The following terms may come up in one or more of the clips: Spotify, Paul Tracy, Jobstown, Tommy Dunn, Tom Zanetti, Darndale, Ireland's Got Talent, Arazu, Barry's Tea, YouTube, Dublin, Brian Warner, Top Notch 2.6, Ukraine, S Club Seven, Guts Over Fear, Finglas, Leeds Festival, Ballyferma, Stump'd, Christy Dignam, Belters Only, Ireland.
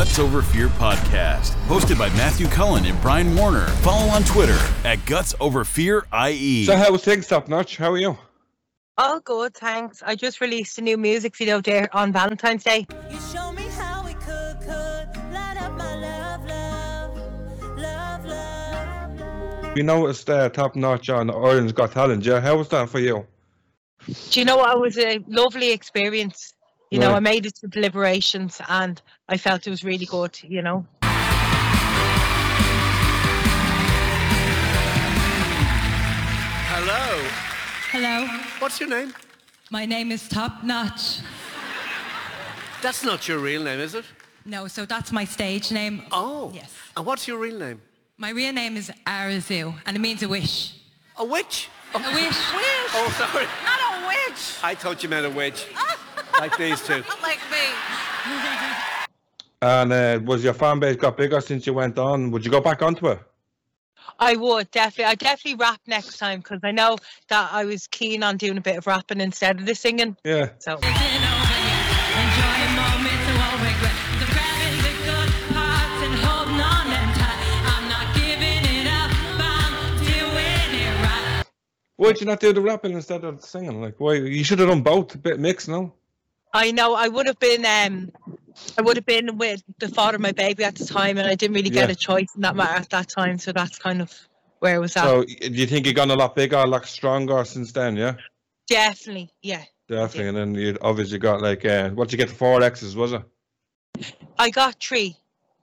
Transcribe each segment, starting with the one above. Guts Over Fear podcast, hosted by Matthew Cullen and Brian Warner. Follow on Twitter at Guts Over Fear IE. So how's things, Top Notch? How are you? All good, thanks. I just released a new music video there on Valentine's Day. You show me how we could light up my love. You noticed Top Notch on Ireland's Got Talent, yeah? How was that for you? Do you know what? It was a lovely experience. You know, I made it to deliberations and I felt it was really good, you know. Hello. Hello. What's your name? My name is Top Notch. That's not your real name, is it? No, so that's my stage name. Oh. Yes. And what's your real name? My real name is Arazu, and it means a wish. A witch? Oh. A wish. Wish. Oh, sorry. Not a witch. I thought you meant a witch. Like these two. Not like me. And was your fan base got bigger since you went on? Would you go back onto it? I would, definitely. I definitely rap next time, because I know that I was keen on doing a bit of rapping instead of the singing. Yeah. So. Enjoy a moment, so I'll regret. The grabbing the good parts and holding on and tight. I'm not giving it up, I'm doing it right. Why'd you not do the rapping instead of singing? Like, why? You should have done both, a bit mixed, no? I know, I would have been with the father of my baby at the time, and I didn't really get a choice in that matter at that time, so that's kind of where it was at. So, do you think you've gone a lot bigger, a lot stronger since then, yeah? Definitely, yeah. Definitely, and then you obviously got like, what did you get for 4Xs, was it? I got three.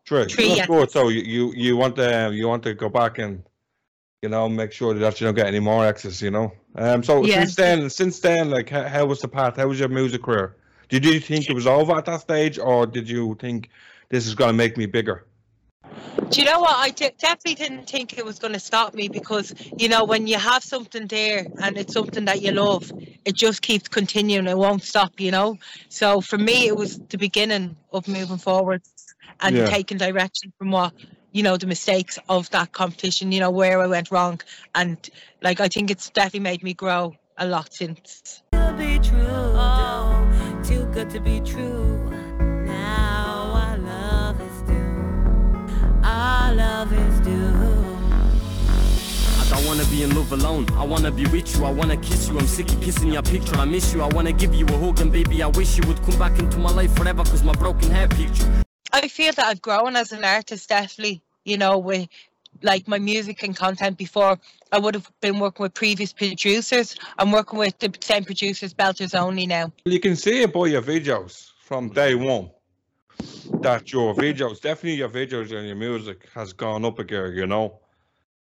Three, that's good. So you want to go back and, you know, make sure that you don't get any more Xs, you know? Since then, like, how was the path? How was your music career? Did you think it was over at that stage, or did you think this is going to make me bigger? Do you know what? I definitely didn't think it was going to stop me, because, you know, when you have something there and it's something that you love, it just keeps continuing. It won't stop, you know? So for me, it was the beginning of moving forward and taking direction from what, you know, the mistakes of that competition, you know, where I went wrong. And, like, I think it's definitely made me grow a lot since. It'll be true. Too good to be true. Now our love is due. Our love is due. I don't wanna be in love alone. I wanna be with you. I wanna kiss you. I'm sick of kissing your picture. I miss you. I wanna give you a hug, and baby, I wish you would come back into my life forever, cause my broken heart picture. I feel that I've grown as an artist, definitely, you know, with like my music and content. Before, I would have been working with previous producers. I'm working with the same producers, Belters Only, now. You can see it by your videos from day one that your videos, definitely your videos and your music has gone up a gear, you know.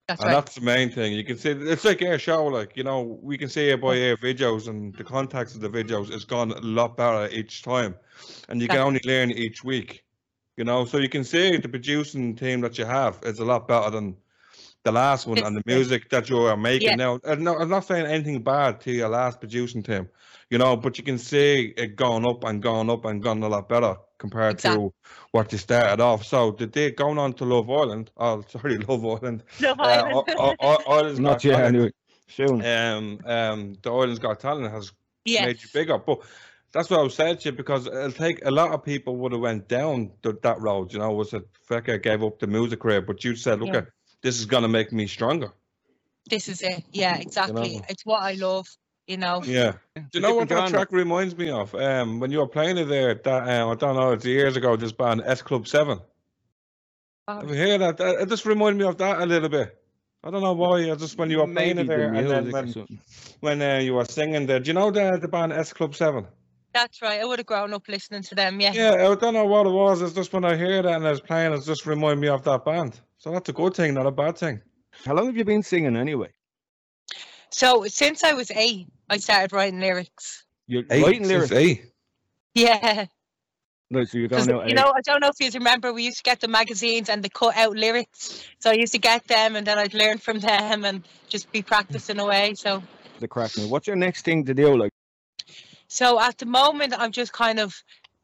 That's and right. That's the main thing. You can see, it's like our show, like, you know, we can see it by our videos and the contacts of the videos. It's gone a lot better each time. And you can only learn each week. You know, so you can see the producing team that you have is a lot better than the last one, and the music that you are making now. I'm not saying anything bad to your last producing team, you know, but you can see it going up and going up and going a lot better compared to what you started off. So the day going on to Love Island. Ireland's Got Talent. Anyway. Soon. The Ireland's Got Talent has made you bigger, but. That's what I was saying to you, because it'll take a lot of people would have went down that road, you know, was that Fecker gave up the music career, but you said, look, this is going to make me stronger. This is it. Yeah, exactly. You know? It's what I love, you know. Yeah. Do you know what that track reminds me of? When you were playing it there, that, I don't know, it's years ago, this band, S Club Seven. Have you heard that? It just reminded me of that a little bit. I don't know why, just when you were playing it there, and then when you were singing there. Do you know the band S Club Seven? That's right. I would have grown up listening to them, yeah. Yeah, I don't know what it was. It's just when I hear that and it's playing, it just reminds me of that band. So that's a good thing, not a bad thing. How long have you been singing anyway? So since I was 8, I started writing lyrics. You're writing lyrics? 8? Yeah. No, so you're going out. You know, I don't know if you remember, we used to get the magazines and the cut-out lyrics. So I used to get them, and then I'd learn from them and just be practicing away, so. The crack. Now, what's your next thing to do, like? So at the moment, I'm just kind of,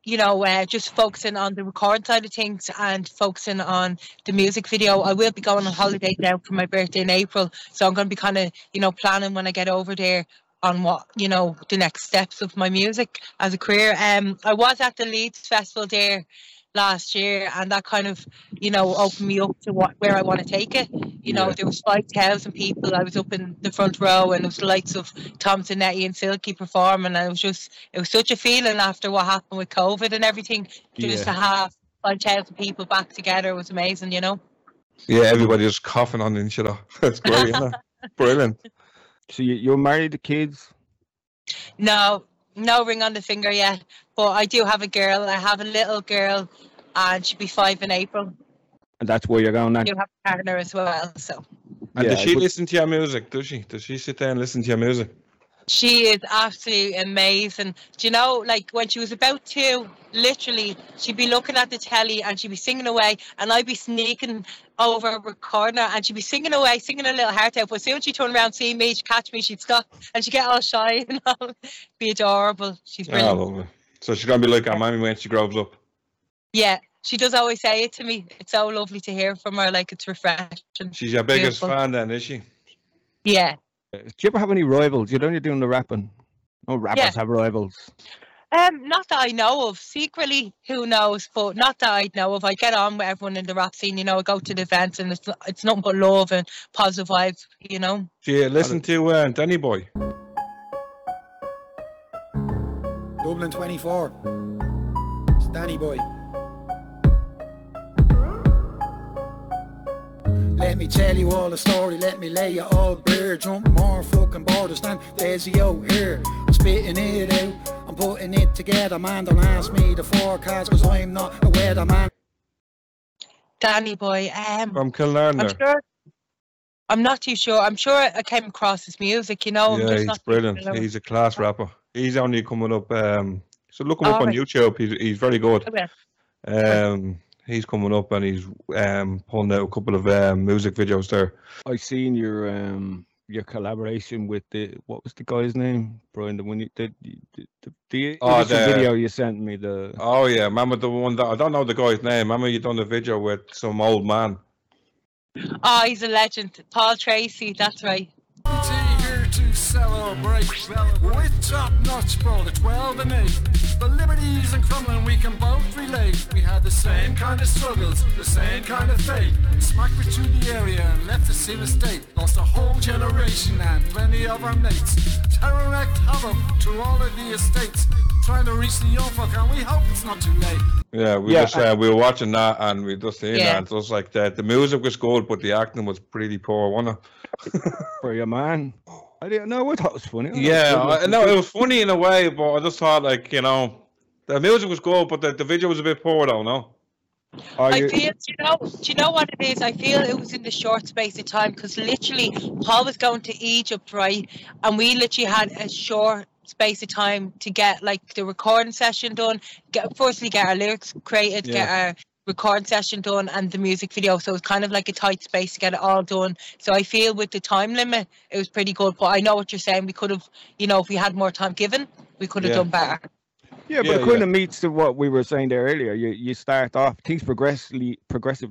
you know, just focusing on the record side of things and focusing on the music video. I will be going on holiday now for my birthday in April. So I'm going to be kind of, you know, planning when I get over there on what, you know, the next steps of my music as a career. I was at the Leeds Festival there last year, and that kind of, you know, opened me up to where I want to take it. You know, there was 5,000 people. I was up in the front row, and it was the likes of Tom Zanetti and Silky performing. And it was such a feeling after what happened with COVID and everything. Just to have 5,000 people back together was amazing, you know. Yeah, everybody was coughing on each other. It's great, isn't it? Brilliant. So you're married to kids? No ring on the finger yet, but I do have a girl. I have a little girl, and she'll be 5 in April. And that's where you're going now. You have a partner as well, so. And does she listen to your music? Does she? Does she sit there and listen to your music? She is absolutely amazing. Do you know, like, when she was about 2, literally, she'd be looking at the telly and she'd be singing away, and I'd be sneaking over recording her, and she'd be singing away, singing her little heart out, but as soon as she'd turn around, see me, she'd catch me, she'd stop, and she'd get all shy and all. Be adorable. She's brilliant. Oh, lovely. So she's going to be like our mommy when she grows up. Yeah, she does always say it to me. It's so lovely to hear from her, like, it's refreshing. She's your biggest fan then, is she? Yeah. Do you ever have any rivals? You know, you're doing the rapping. No rappers have rivals. Not that I know of. Secretly, who knows? But not that I know of. I get on with everyone in the rap scene. You know, I go to the events, and it's nothing but love and positive vibes. You know. Yeah, listen to Danny Boy. Dublin 24. It's Danny Boy. Let me tell you all the story, let me lay you all bare. Jump more fucking borders than Daisy out here. I'm spitting it out, I'm putting it together, man. Don't ask me the forecast, cause I'm not a weatherman. Danny Boy, from Killarney. I'm not too sure. I'm sure I came across his music, you know. Yeah, he's brilliant. He's a class rapper. He's only coming up, so look him up on YouTube. He's very good. He's coming up, and he's pulling out a couple of music videos there. I seen your collaboration with the, what was the guy's name, Brian? The one you did the video you sent me. Remember the one that I don't know the guy's name. Remember you done a video with some old man. Oh, he's a legend, Paul Tracy. That's right. Celebrate with Top Notch, bro, the 12 and 8. The liberties and Crumlin, we can both relate. We had the same kind of struggles, the same kind of fate. Smacked me through the area and left the same estate. Lost a whole generation and plenty of our mates. Terror act havoc to all of the estates. Trying to reach the young folk, and we hope it's not too late. Yeah, we were watching that, and we just seen that. It was like that. The music was good, but the acting was pretty poor, wasn't it? For your man. I didn't know. I thought it was funny. It was funny in a way, but I just thought, like, you know, the music was good, but the video was a bit poor, though, no? Do you know what it is? I feel it was in the short space of time, because literally, Paul was going to Egypt, right? And we literally had a short space of time to get, like, the recording session done, get our lyrics created, get our recording session done, and the music video. So it was kind of like a tight space to get it all done. So I feel with the time limit, it was pretty good. But I know what you're saying. We could have, you know, if we had more time given, we could have done better. Yeah, but it kind of meets to what we were saying there earlier. You start off, things progressively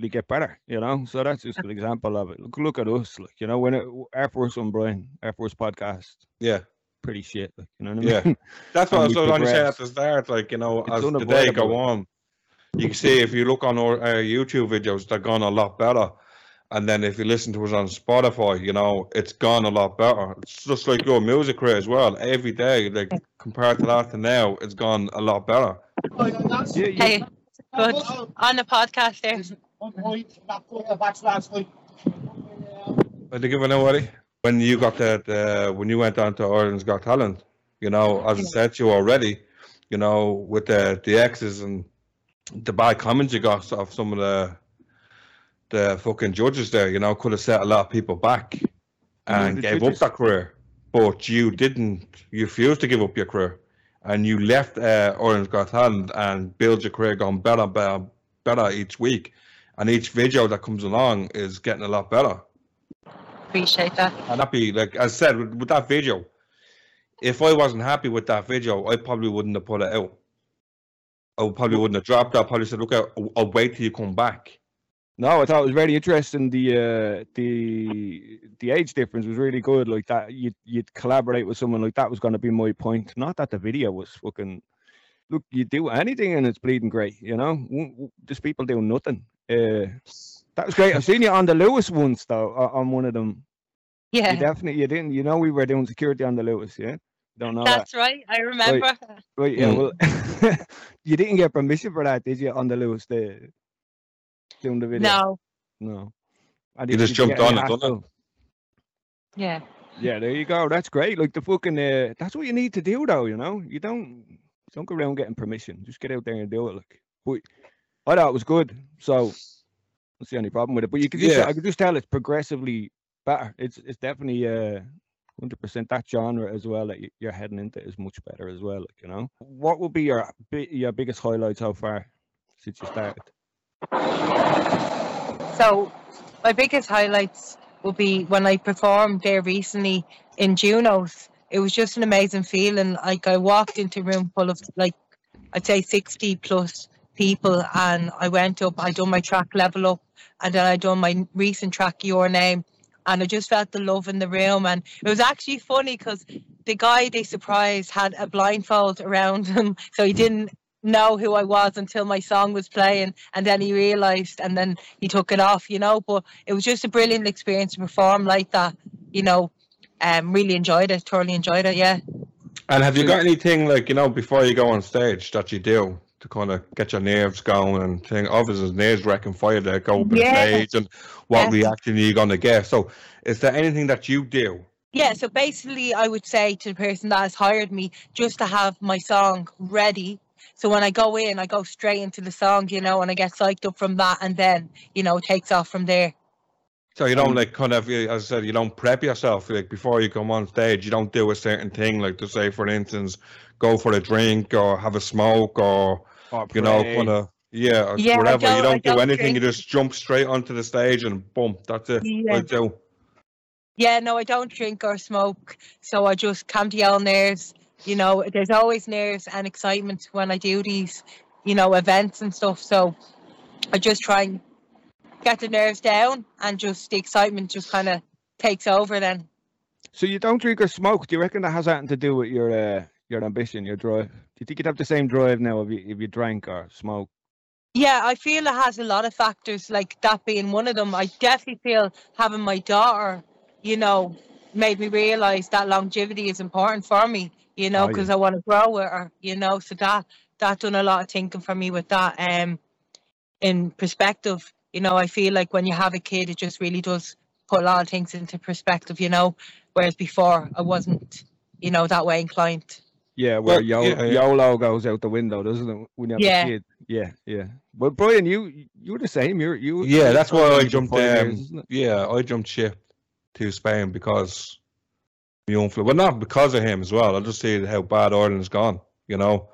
get better, you know. So that's just an example of it. Look at us, like, you know, when our first one, Brian, our first podcast. Yeah. Pretty shit, like, you know what I mean? Yeah. That's what I was trying to say at the start, like, you know, as the day go on. You can see, if you look on our YouTube videos, they're gone a lot better. And then if you listen to us on Spotify, you know, it's gone a lot better. It's just like your music career as well. Every day, like, compared to that to now, it's gone a lot better. Hey, good. On the podcast there. Are they giving away? When you got when you went down to Ireland's Got Talent, you know, as I said to you already, you know, with the exes and the bad comments you got of some of the fucking judges there, you know, could have set a lot of people back and gave up that career, but you didn't. You refused to give up your career, and you left Ireland's Got Talent and built your career going better and better, better each week, and each video that comes along is getting a lot better. Appreciate that. And that'd be, like I said, with that video, if I wasn't happy with that video, I probably wouldn't have put it out. I probably wouldn't have dropped that. I probably said, look, I'll wait till you come back. No, I thought it was very interesting. The age difference was really good. Like that, you'd collaborate with someone like that was going to be my point. Not that the video was fucking look, you do anything and it's bleeding great, you know. There's people doing nothing. That was great. I've seen you on the Lewis once, though, on one of them. Yeah. You didn't. You know, we were doing security on the Lewis, yeah? Don't know. That's that. Right. I remember. Right, yeah. Well, you didn't get permission for that, did you, on the Lewis, doing the video? No. You just jumped on it, didn't it? Yeah. Yeah, there you go. That's great. Like, the fucking, that's what you need to do, though, you know? You don't go around getting permission. Just get out there and do it. Like, but I thought it was good. So that's the only problem with it. But you could just, I could just tell it's progressively better. It's definitely 100% that genre as well that you're heading into is much better as well. Like, you know, what would be your biggest highlight so far since you started? So my biggest highlights will be when I performed there recently in Junos. It was just an amazing feeling. Like, I walked into a room full of, like, I'd say 60 plus people, and I went up, I done my track Level Up, and then I done my recent track Your Name, and I just felt the love in the room. And it was actually funny because the guy they surprised had a blindfold around him, so he didn't know who I was until my song was playing, and then he realised, and then he took it off, you know. But it was just a brilliant experience to perform like that, you know. Really enjoyed it, thoroughly enjoyed it, yeah. And have you got anything, like, you know, before you go on stage that you do to kind of get your nerves going and think, obviously, nerves wrecking fire there, go up on stage and what reaction are you going to get? So is there anything that you do? Yeah, so basically I would say to the person that has hired me just to have my song ready. So when I go in, I go straight into the song, you know, and I get psyched up from that, and then, you know, it takes off from there. So you don't, like, kind of, as I said, you don't prep yourself, like, before you come on stage. You don't do a certain thing, like, to say, for instance, go for a drink or have a smoke or you know, kind of, whatever. You don't do anything. You just jump straight onto the stage and boom, that's it. Yeah. I do. Yeah, no, I don't drink or smoke. So I just come to y'all nerves. You know, there's always nerves and excitement when I do these, you know, events and stuff. So I just try and get the nerves down, and just the excitement just kind of takes over then. So you don't drink or smoke. Do you reckon that has anything to do with your ambition, your drive? Do you think you'd have the same drive now if you drank or smoked? Yeah, I feel it has a lot of factors, like that being one of them. I definitely feel having my daughter, you know, made me realise that longevity is important for me, you know, because I want to grow with her, you know. So that done a lot of thinking for me with that in perspective. You know, I feel like when you have a kid, it just really does put a lot of things into perspective, you know, whereas before I wasn't, you know, that way inclined. Yeah, well, YOLO goes out the window, doesn't it, when you have a kid? Yeah. Well, Brian, you're the same. You. Yeah, that's why I jumped ship to Spain, because my own flu. Well, not because of him as well. I just see how bad Ireland's gone, you know.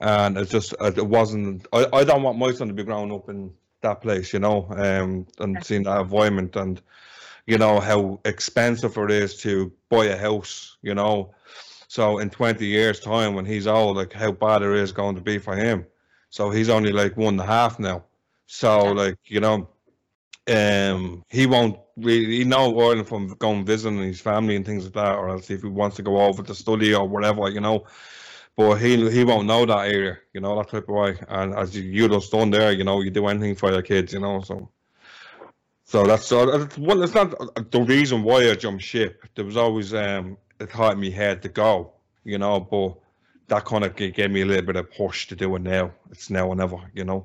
And it's just, it wasn't, I don't want my son to be grown up in that place, you know, and seeing that environment, and you know how expensive it is to buy a house, you know. So in 20 years time, when he's old, like, how bad it is going to be for him. So he's only like 1.5 now, so like, you know, he won't really know Ireland from going visiting his family and things like that, or else if he wants to go over to study or whatever, you know. But he won't know that area, you know, that type of way. And as you just done there, you know, you do anything for your kids, you know. So that's, well, it's not the reason why I jumped ship. There was always, it hurt me head to go, you know, but that kind of gave me a little bit of push to do it now. It's now or never, you know.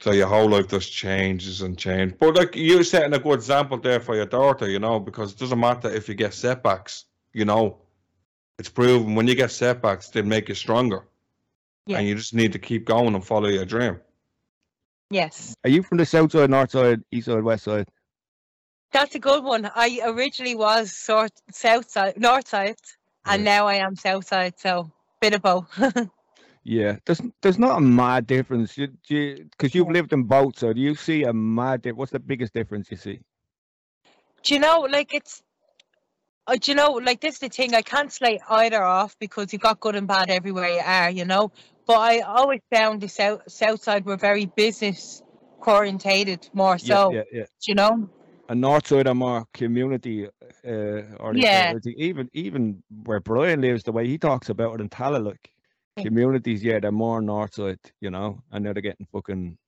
So your whole life just changes and changes. But like, you're setting a good example there for your daughter, you know, because it doesn't matter if you get setbacks, you know. It's proven when you get setbacks, they make you stronger. Yeah. And you just need to keep going and follow your dream. Yes. Are you from the south side, north side, east side, west side? That's a good one. I originally was south side, north side, and now I am south side, so bit of both. Yeah, there's not a mad difference. Because you've lived in both, so do you see a mad difference? What's the biggest difference you see? Do you know, like, it's... do you know, like, this is the thing, I can't slate either off, because you've got good and bad everywhere you are, you know. But I always found the south side were very business orientated, more so, you know. And north side are more community oriented. Even where Brian lives, the way he talks about it in Tala, like, Communities, yeah, they're more north side, you know, and now they're getting fucking.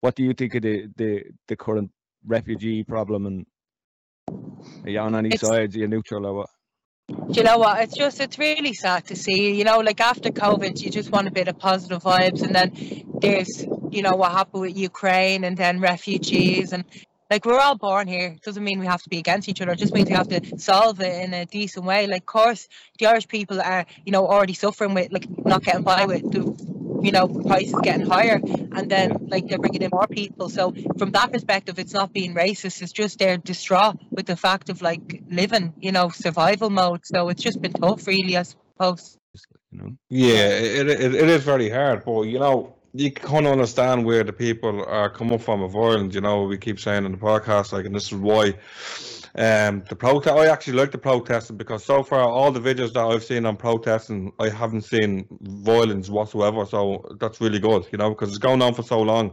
What do you think of the current refugee problem? And are you on any sides? Are you neutral or what? Do you know what? It's just, it's really sad to see, you know, like after COVID, you just want a bit of positive vibes. And then there's, you know, what happened with Ukraine and then refugees. And like, we're all born here. It doesn't mean we have to be against each other. It just means we have to solve it in a decent way. Like, of course, the Irish people are, you know, already suffering with, like, not getting by with the, you know, prices getting higher, and then like they're bringing in more people. So from that perspective, it's not being racist. It's just they're distraught with the fact of like living, you know, survival mode. So it's just been tough, really, I suppose. Yeah, it is very hard, but you know, you can't understand where the people are coming from of Ireland. You know, we keep saying in the podcast, like, and this is why. The protest. I actually like the protesting, because so far all the videos that I've seen on protesting, I haven't seen violence whatsoever. So that's really good, you know, because it's going on for so long,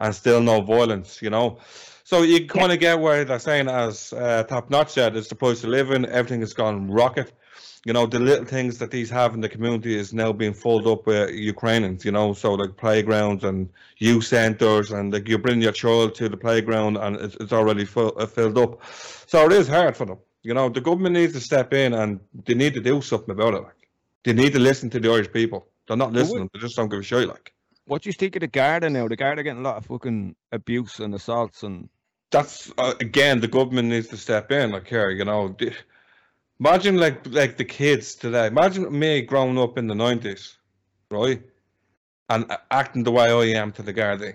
and still no violence, you know. So you kind of get where they're saying, as Top Notch said, it's the price of living. Everything has gone rocket. You know, the little things that these have in the community is now being filled up with Ukrainians, you know, so like playgrounds and youth centres, and like you bring your child to the playground and it's already filled up. So it is hard for them. You know, the government needs to step in and they need to do something about it. Like, they need to listen to the Irish people. They're not listening. They just don't give a shit. Like, what do you think of the Garda now? The Garda are getting a lot of fucking abuse and assaults, and that's again, the government needs to step in. Like, here, you know. Imagine like the kids today. Imagine me growing up in the 90s, right? And acting the way I am to the Gardaí.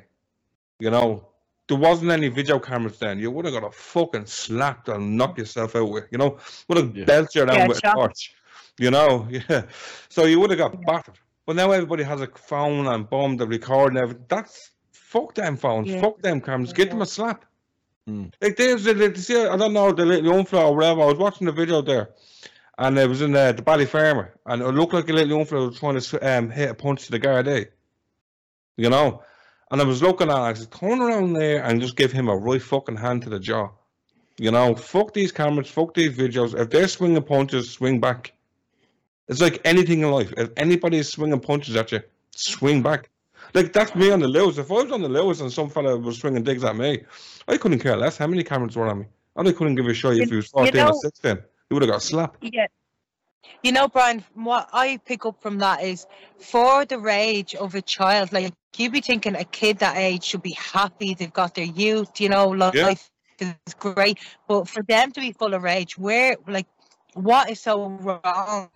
You know, there wasn't any video cameras then. You would have got a fucking slap and knock yourself out with, you know? Would have belted you down with a torch, you know? Yeah. So you would have got battered. But now everybody has a phone and boom, the recording and everything. That's, fuck them phones, fuck them cameras, give them a slap. Like, there's I don't know, the little unflow or whatever. I was watching the video there, and it was in the Bally Farmer, and it looked like a little unflow was trying to hit a punch to the Gardaí, you know. And I was looking at it, I said, turn around there and just give him a right fucking hand to the jaw, you know. Fuck these cameras, fuck these videos. If they're swinging punches, swing back. It's like anything in life. If anybody's swinging punches at you, swing back. Like, that's me on the Lewis. If I was on the Lewis and some fella was swinging digs at me, I couldn't care less how many cameras were on me. And I couldn't give a shit if he was 14 or 16. He would have got slapped. Yeah. You know, Brian, what I pick up from that is, for the rage of a child, like, you'd be thinking a kid that age should be happy. They've got their youth, you know, life is great. But for them to be full of rage, where, like, what is so wrong?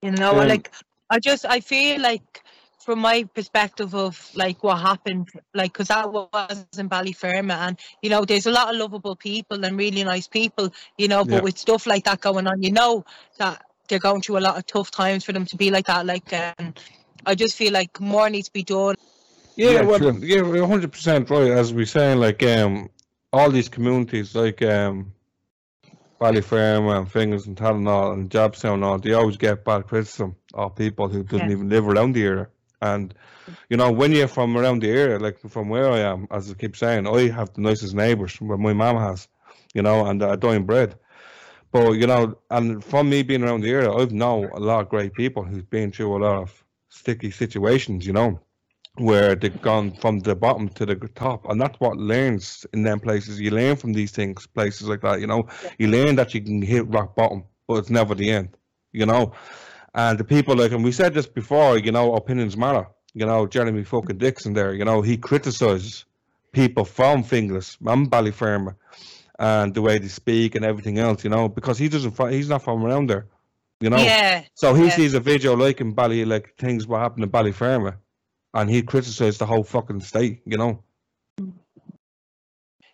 You know, like, I feel like, from my perspective of like what happened, like, because that was in Ballyferma, and you know, there's a lot of lovable people and really nice people, you know, but with stuff like that going on, you know, that they're going through a lot of tough times for them to be like that. Like, I just feel like more needs to be done. Yeah, well, yeah, 100% right. As we're saying, like, all these communities, like, Ballyferma and Fingers and Tallinall and Jobstown and all, they always get bad criticism of people who doesn't even live around the area. And, you know, when you're from around the area, like from where I am, as I keep saying, I have the nicest neighbours, what my mum has, you know, and I don't bread. But, you know, and from me being around the area, I've known a lot of great people who's been through a lot of sticky situations, you know, where they've gone from the bottom to the top. And that's what learns in them places. You learn from these things, places like that, you know. You learn that you can hit rock bottom, but it's never the end, you know. And the people, like, and we said this before, you know, opinions matter. You know, Jeremy fucking Dixon there, you know, he criticizes people from Finglas and Ballyferma and the way they speak and everything else, you know, because he's not from around there, you know. Yeah. So he sees a video like in Bally, like things what happened in Ballyferma, and he criticizes the whole fucking state, you know.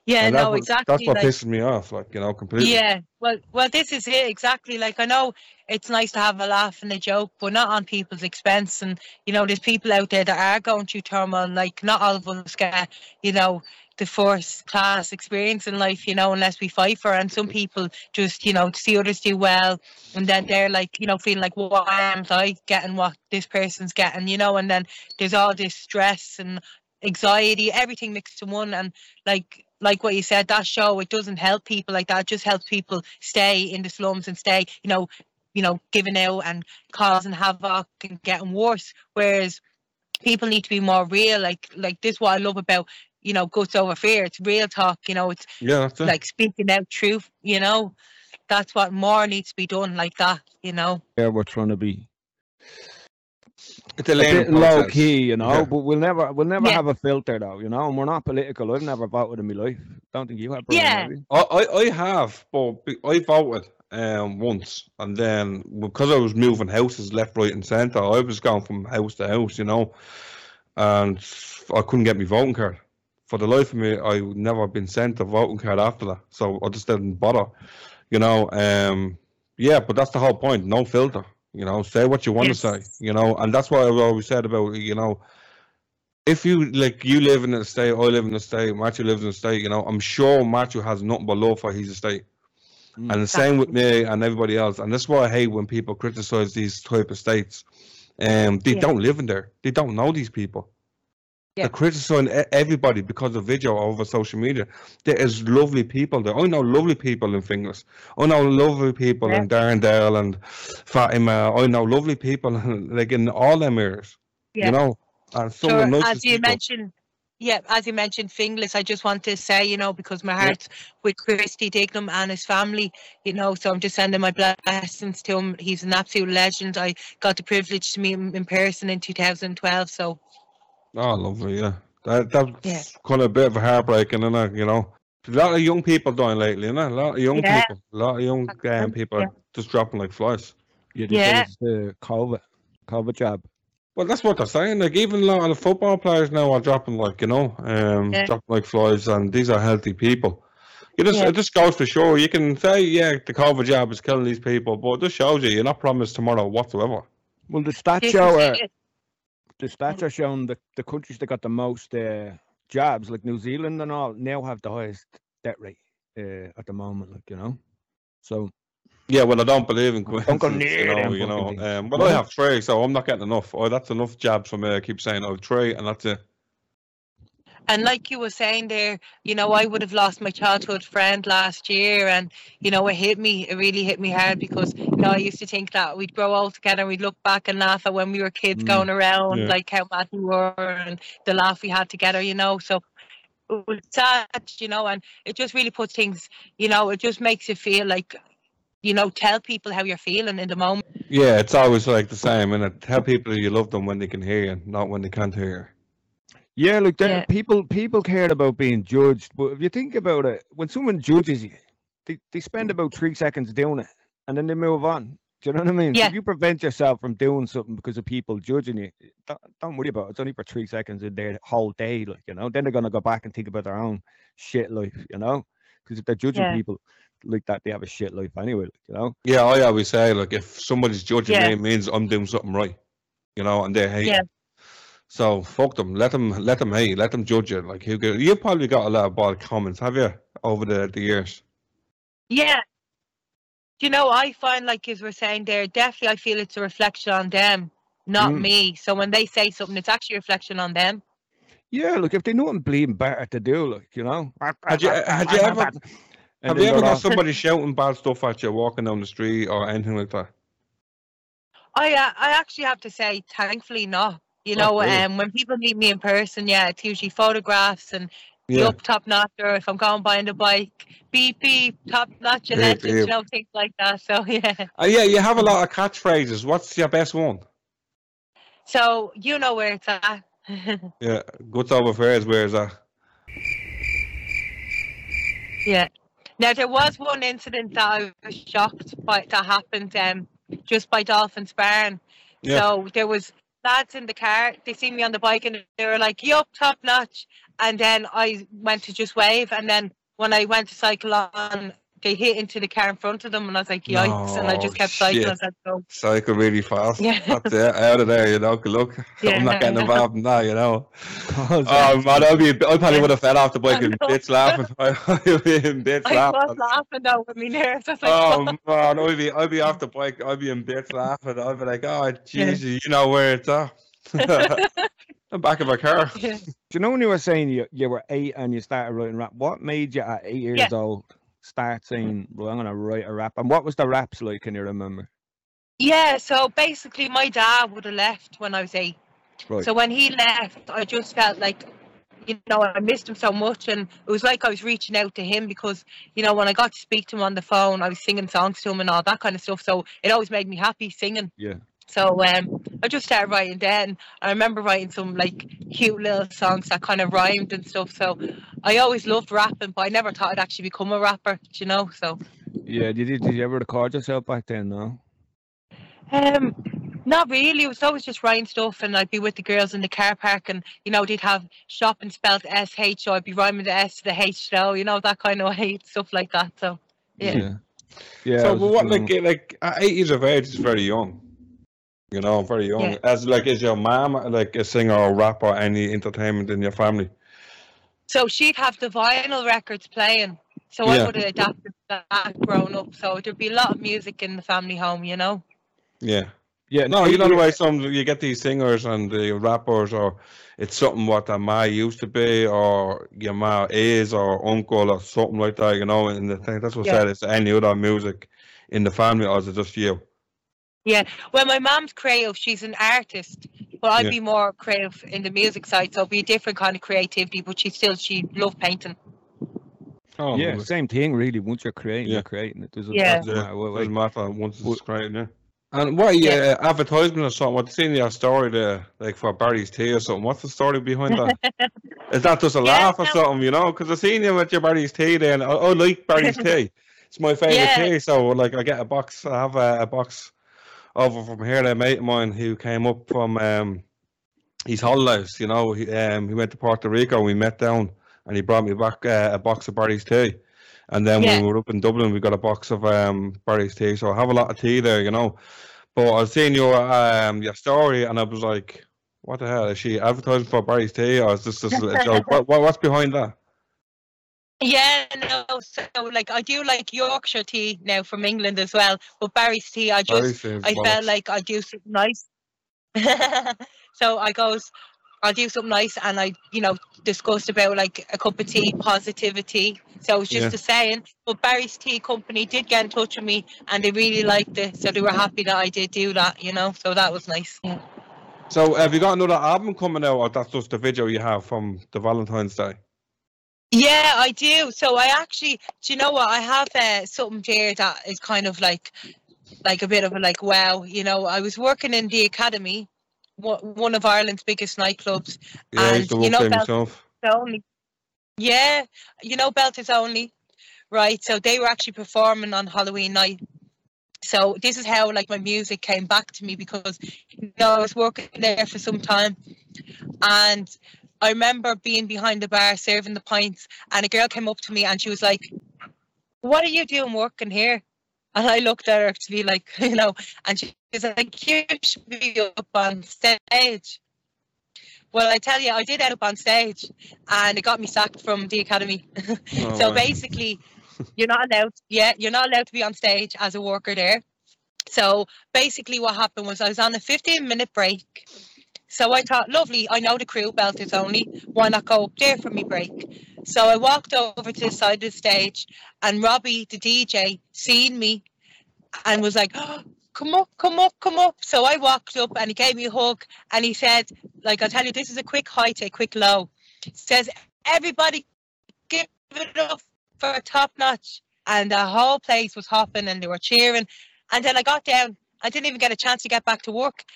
Yeah, and no, exactly. That's what, like, pisses me off, like, you know, completely. Yeah, well, this is it, exactly. Like, I know it's nice to have a laugh and a joke, but not on people's expense. And, you know, there's people out there that are going through turmoil. Like, not all of us get, you know, the first-class experience in life, you know, unless we fight for it. And some people just, you know, see others do well, and then they're, like, you know, feeling like, why am I getting what this person's getting, you know? And then there's all this stress and anxiety, everything mixed in one, and, like... Like what you said, that show, it doesn't help people like that. It just helps people stay in the slums and stay, you know, you know, giving out and causing havoc and getting worse. Whereas people need to be more real. Like this is what I love about, you know, Guts Over Fear. It's real talk, you know, it's like speaking out truth, you know. That's what more needs to be done like that, you know. Yeah, we're trying to be a bit low key, you know, but we'll never have a filter though, you know, and we're not political. I've never voted in my life. Don't think you have, Brian, have you? I have, but I voted once, and then because I was moving houses left, right and centre, I was going from house to house, you know, and I couldn't get my voting card. For the life of me, I've never been sent a voting card after that, so I just didn't bother, you know. But that's the whole point, no filter. You know, say what you want to say, you know, and that's what I've always said about, you know, if you, like, you live in a state, I live in a state, Matthew lives in a state, you know, I'm sure Matthew has nothing but love for his estate. And the same with me and everybody else. And that's why I hate when people criticize these type of states. They don't live in there. They don't know these people. Yeah. They're criticizing everybody because of video over social media. There is lovely people there. I know lovely people in Finglas. I know lovely people in Darndale and Fatima. I know lovely people like in all them areas. Yeah. You know, and some of the nicest people. As you mentioned Finglas, I just want to say, you know, because my heart's with Christy Dignam and his family, you know, so I'm just sending my blessings to him. He's an absolute legend. I got the privilege to meet him in person in 2012, so. Oh, lovely, yeah. That's kind of a bit of a heartbreaking, isn't it, you know? A lot of young people dying lately, isn't it? A lot of young people. A lot of young people are just dropping like flies. Yeah, it's the COVID jab. Well, that's what they're saying. Like, even a lot of the football players now are dropping like, you know, dropping like flies, and these are healthy people. It just goes to show. You can say, the COVID jab is killing these people, but it just shows you're not promised tomorrow whatsoever. Well, the stats show The stats are showing the countries that got the most jabs, like New Zealand and all, now have the highest death rate at the moment, like, you know. So, I don't believe in coincidence. Don't go near them, you know. But I have three, so I'm not getting enough. Oh, that's enough jabs from me. I keep saying, three, and that's it. And like you were saying there, you know, I would have lost my childhood friend last year, and, you know, it really hit me hard, because, you know, I used to think that we'd grow old together and we'd look back and laugh at when we were kids going around, like how mad we were and the laugh we had together, you know, so it was sad, you know, and it just really puts things, you know, it just makes you feel like, you know, tell people how you're feeling in the moment. Yeah, it's always like the same, and tell people you love them when they can hear you, not when they can't hear you. Yeah, look, people cared about being judged, but if you think about it, when someone judges you, they spend about 3 seconds doing it, and then they move on. Do you know what I mean? Yeah. So if you prevent yourself from doing something because of people judging you, don't worry about it. It's only for 3 seconds in their whole day, like, you know. Then they're going to go back and think about their own shit life, you know, because if they're judging people like that, they have a shit life anyway, like, you know. Yeah, I always say, like, if somebody's judging me, it means I'm doing something right, you know, and they're hating. Yeah. So fuck them. Let them hate. Let them judge it. Like, who cares? You've probably got a lot of bad comments, have you, over the years? Yeah. You know, I find, like, as we're saying there, definitely I feel it's a reflection on them, not me. So when they say something, it's actually a reflection on them. Yeah, look, if they know I'm bleeding better to do, like, you know. Have you ever got somebody shouting bad stuff at you walking down the street or anything like that? I actually have to say, thankfully not. You know, when people meet me in person, it's usually photographs and top notch, or if I'm going by on the bike, beep beep, top notch, a legend, you know, things like that. So you have a lot of catchphrases. What's your best one? So you know where it's at. Guts Over Fear is where it's at. Yeah. Now there was one incident that I was shocked by that happened just by Dolphins Barn. Yeah. So there was lads in the car, they see me on the bike and they were like, yup, top notch. And then I went to just wave, and then when I went to cycle on, they hit into the car in front of them, and I was like, yikes, and I just kept cycling as I go. Cycle really fast. Yeah. That's it, out of there, you know, good luck. I'm not getting involved in that, you know. Oh man, I probably would have fell off the bike and bitch laughing. I was laughing though with me nerves. I was like, oh man, I'd be off the bike, I'd be in bitch laughing, I'd be like, oh Jesus, you know where it's at. The back of a car. Yeah. Do you know when you were saying you were 8 and you started writing rap, what made you at 8 years old? Start saying, well, I'm going to write a rap? And what was the raps like, can you remember? Yeah, so basically my dad would have left when I was 8. Right. So when he left, I just felt like, you know, I missed him so much, and it was like I was reaching out to him because, you know, when I got to speak to him on the phone, I was singing songs to him and all that kind of stuff. So it always made me happy singing. Yeah. So I just started writing then. I remember writing some like cute little songs that kind of rhymed and stuff. So I always loved rapping, but I never thought I'd actually become a rapper, you know. So yeah, did you ever record yourself back then? No. Not really. It was always just writing stuff, and I'd be with the girls in the car park, and you know they'd have shopping spelled SH, so I'd be rhyming the S to the H, so you know that kind of hate stuff like that. So yeah. So what like at 8 years of age is very young. You know, very young. Yeah. As like, is your mom like a singer or rapper? Or any entertainment in your family? So she'd have the vinyl records playing. So I would have adapted to that growing up. So there'd be a lot of music in the family home, you know. Yeah. No, you know the way some you get these singers and the rappers, or it's something what their ma used to be, or your ma is, or uncle, or something like that. You know, and the thing that's what said is any other music in the family, or is it just you? Yeah, well, my mom's creative, she's an artist, but I'd be more creative in the music side, so it'd be a different kind of creativity, but she loved painting. Oh, yeah, same thing, really. Once you're creating, you're creating. It doesn't matter. Well, it doesn't matter once it's creating, And what advertisement or something, I've seen your story there, like for Barry's Tea or something. What's the story behind that? Is that just a laugh or something, you know? Because I've seen you at your Barry's Tea there, and I like Barry's Tea. It's my favourite tea, so like I get a box, I have a box over from here, a mate of mine who came up from his holidays, you know, he went to Puerto Rico, we met down, and he brought me back a box of Barry's Tea, and then when we were up in Dublin, we got a box of Barry's Tea, so I have a lot of tea there, you know. But I was seeing your story, and I was like, what the hell, is she advertising for Barry's Tea, or is this just a joke? What's behind that? Yeah, no, so like I do like Yorkshire Tea now from England as well, but Barry's Tea, I felt like I do something nice. So I'll do something nice, and I, you know, discussed about like a cup of tea, positivity. So it was just a saying, but Barry's Tea Company did get in touch with me, and they really liked it, so they were happy that I did do that, you know, so that was nice. So have you got another album coming out, or that's just the video you have from the Valentine's Day? Yeah, I do. So I actually, do you know what? I have something there that is kind of like a bit of a like, wow, you know, I was working in the Academy, one of Ireland's biggest nightclubs. Yeah, and, you know, Belters Only. Yeah, you know, Belters Only, right? So they were actually performing on Halloween night. So this is how like my music came back to me, because, you know, I was working there for some time, and I remember being behind the bar serving the pints, and a girl came up to me and she was like, what are you doing working here? And I looked at her to be like, you know, and she was like, you should be up on stage. Well, I tell you, I did end up on stage, and it got me sacked from the Academy. Oh, so basically, you're not allowed to be on stage as a worker there. So basically what happened was I was on a 15-minute break. So I thought, lovely, I know the crew, Belters Only, why not go up there for me break? So I walked over to the side of the stage, and Robbie, the DJ, seen me and was like, oh, come up, come up, come up. So I walked up, and he gave me a hug, and he said, like, I'll tell you, this is a quick high to a quick low. He says, everybody give it up for Top Notch. And the whole place was hopping, and they were cheering. And then I got down. I didn't even get a chance to get back to work.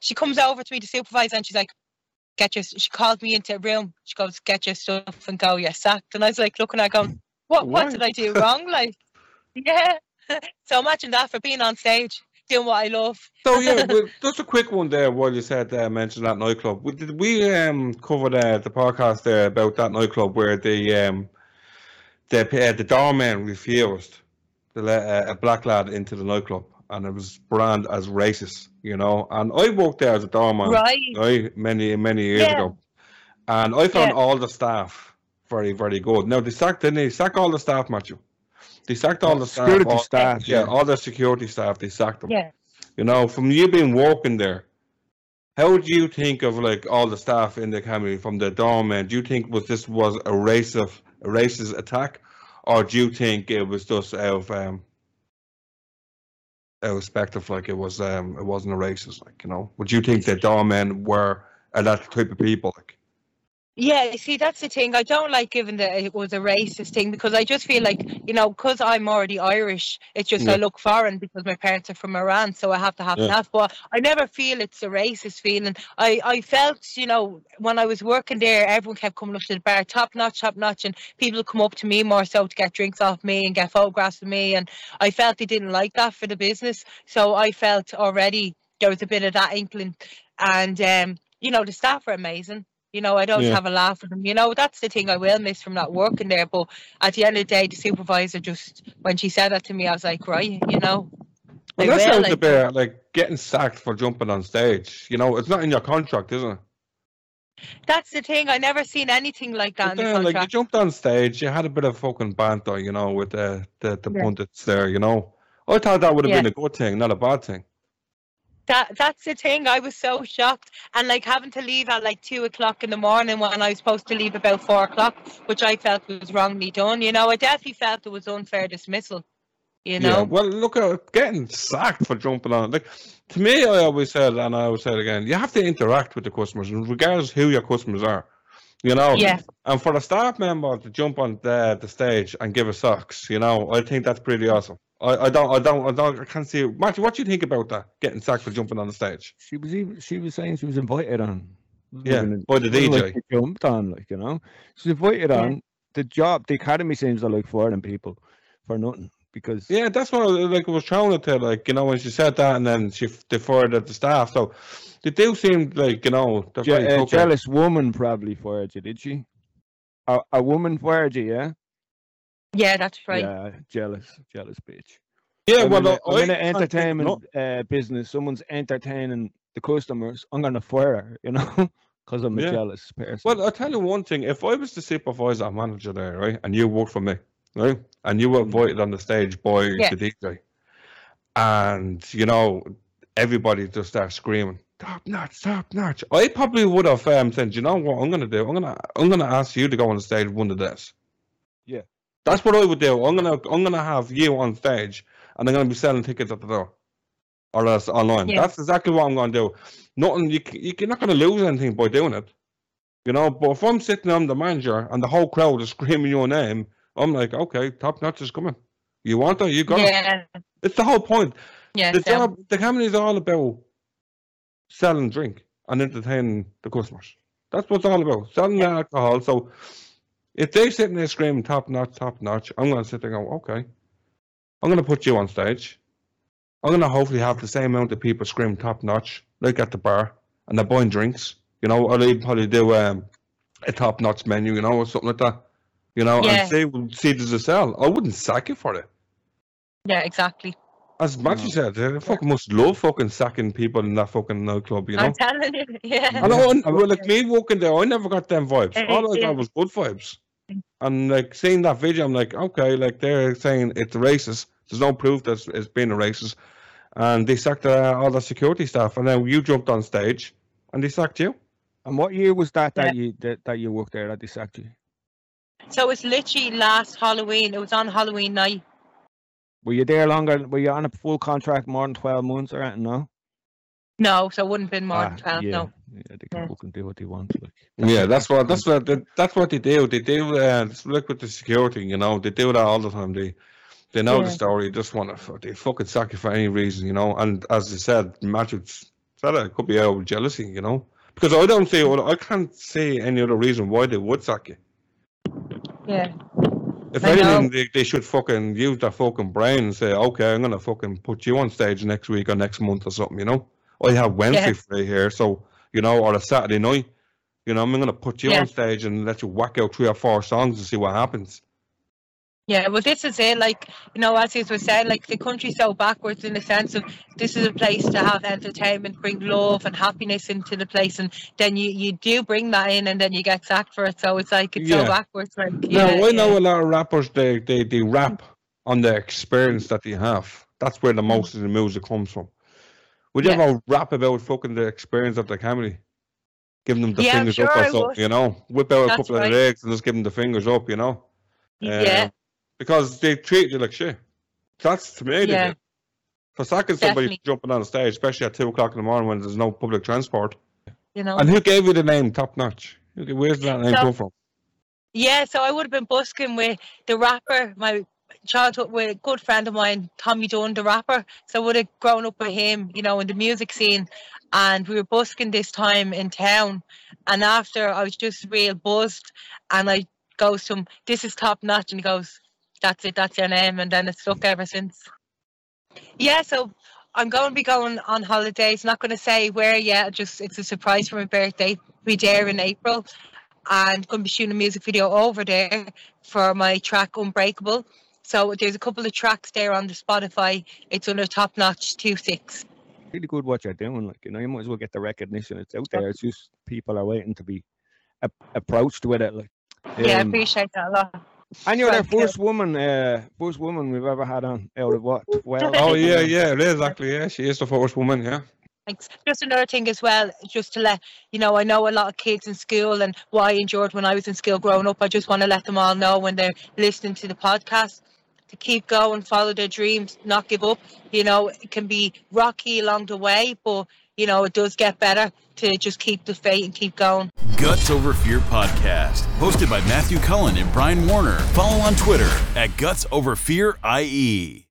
She comes over to me to supervise, and she's like, she called me into a room. She goes, get your stuff and go, you're sacked. And I was like, looking at her going, what did I do wrong? Like, So imagine that, for being on stage, doing what I love. So yeah, just a quick one there while you said, mentioned that nightclub. Did we cover the podcast there about that nightclub where the doorman refused to let a black lad into the nightclub? And it was branded as racist, you know. And I worked there as a doorman many years ago. And I found all the staff very, very good. Now, they sacked all the staff, Matthew. They sacked all the staff. Security staff. Yeah, all the security staff, they sacked them. Yeah. You know, from you being working there, how do you think of, like, all the staff in the Academy, from the doorman? Do you think this was a racist attack? Or do you think it was just out of... a perspective, like it wasn't a racist, like, you know. Would you think that Dom men were that type of people, like? Yeah, see, that's the thing. I don't like giving that it was a racist thing, because I just feel like, you know, because I'm already Irish, it's just I look foreign because my parents are from Iran, so I have to have that. But I never feel it's a racist feeling. I felt, you know, when I was working there, everyone kept coming up to the bar, top notch, and people come up to me more so to get drinks off me and get photographs of me, and I felt they didn't like that for the business. So I felt already there was a bit of that inkling, and, you know, the staff were amazing. You know, I'd always have a laugh with them. You know, that's the thing I will miss from not working there. But at the end of the day, the supervisor just, when she said that to me, I was like, right, you know. Well, that sounds a bit like getting sacked for jumping on stage. You know, it's not in your contract, isn't it? That's the thing. I never seen anything like that in the contract. Like, you jumped on stage, you had a bit of fucking banter, you know, with the pundits there, you know. I thought that would have been a good thing, not a bad thing. That's the thing. I was so shocked, and like having to leave at like 2 o'clock in the morning when I was supposed to leave about 4 o'clock, which I felt was wrongly done. You know, I definitely felt it was unfair dismissal. You know. Yeah. Well, look, getting sacked for jumping on. Like, to me, I always said, and I always say it again, you have to interact with the customers, regardless who your customers are. You know. Yeah. And for a staff member to jump on the stage and give us socks, you know, I think that's pretty awesome. I can't see it. Matthew, what do you think about that? Getting sacked for jumping on the stage? She was saying she was invited on. Yeah, by the DJ. Like, jumped on, like, you know. She's invited on. The job, the academy seems to like firing people for nothing, because. Yeah, that's what I was trying to tell, like, you know, when she said that, and then they fired at the staff. So they do seem like, you know, they're very a jealous woman probably fired you, did she? A woman fired you, yeah. Yeah, that's right. Yeah, jealous bitch. Yeah, well, I'm in an entertainment business. Someone's entertaining the customers. I'm gonna fire her, you know, because I'm a jealous person. Well, I'll tell you one thing. If I was the supervisor and manager there, right, and you worked for me, right, and you were invited on the stage by the DJ, and you know everybody just starts screaming, "Top notch, top notch," I probably would have said, "You know what? I'm gonna do. I'm gonna ask you to go on the stage one of this." Yeah. That's what I would do. I'm gonna have you on stage, and I'm gonna be selling tickets at the door, or else online. Yeah. That's exactly what I'm gonna do. Nothing. You're not gonna lose anything by doing it, you know. But if I'm sitting on the manager and the whole crowd is screaming your name, I'm like, okay, top notch is coming. You want it? You got it. It's the whole point. Yeah. The company is all about selling drink and entertaining the customers. That's what it's all about. Selling alcohol. So. If they're sitting there screaming, top notch, I'm going to sit there and go, okay, I'm going to put you on stage. I'm going to hopefully have the same amount of people scream top notch, like at the bar, and they're buying drinks, you know, or they probably do a top notch menu, you know, or something like that, you know, and they would see it as a sell. I wouldn't sack you for it. Yeah, exactly. As Matthew said, they fucking must love fucking sacking people in that fucking nightclub, you know? I'm telling you, like me walking there, I never got them vibes. All I got was good vibes. And like seeing that video, I'm like, okay, like they're saying it's racist. There's no proof that it's been a racist, and they sacked all the security staff. And then you jumped on stage, and they sacked you. And what year was that you worked there that they sacked you? So it's literally last Halloween. It was on Halloween night. Were you there longer? Were you on a full contract more than 12 months or anything? No. No, so it wouldn't have been more than 12. Yeah. No. Yeah, they can fucking do what they want. Like. That's what they do. They do look with the security, you know. They do that all the time. They know the story. Just want to they fucking sack you for any reason, you know. And as I said, Matthew said it could be out of jealousy, you know, because I can't see any other reason why they would sack you. Yeah. If anything, they should fucking use their fucking brain and say, okay, I'm gonna fucking put you on stage next week or next month or something, you know. I have Wednesday free here, so, you know, or a Saturday night, you know, I'm going to put you on stage and let you whack out 3 or 4 songs and see what happens. Yeah, well, this is it. Like, you know, as it was said, like, the country's so backwards in the sense of this is a place to have entertainment, bring love and happiness into the place, and then you do bring that in, and then you get sacked for it. So it's like, it's so backwards. Like, I know a lot of rappers, they rap on the experience that they have. That's where the most of the music comes from. Would you ever rap about fucking the experience of the comedy? Giving them the fingers up or something, you know? Whip out a couple of legs and just give them the fingers up, you know? Because they treat you like shit. That's to me, they do. Because that gets somebody jumping on a stage, especially at 2 o'clock in the morning when there's no public transport. You know. And who gave you the name Top Notch? Where's that name come from? Yeah, so I would have been busking with the rapper, my childhood, with a good friend of mine, Tommy Dunn, the rapper. So I would have grown up with him, you know, in the music scene. And we were busking this time in town. And after, I was just real buzzed. And I goes to him, "This is Top Notch." And he goes, "That's it, that's your name." And then it's stuck ever since. Yeah, so I'm going to be going on holidays. Not going to say where yet. Just it's a surprise for my birthday. We're there in April, and going to be shooting a music video over there for my track Unbreakable. So there's a couple of tracks there on the Spotify. It's under Top Notch 2.6. Really good what you're doing. Like, you know, you might as well get the recognition. It's out there. It's just people are waiting to be approached with it. Like, yeah, I appreciate that a lot. And you're the first woman we've ever had on out of what? Well, oh yeah, it is actually. Yeah, she is the first woman. Yeah. Thanks. Just another thing as well, just to let you know, I know a lot of kids in school and what I endured when I was in school growing up. I just want to let them all know when they're listening to the podcast to keep going, follow their dreams, not give up. You know, it can be rocky along the way, but you know, it does get better to just keep the faith and keep going. Guts Over Fear podcast, hosted by Matthew Cullen and Brian Warner. Follow on Twitter at Guts Over Fear IE.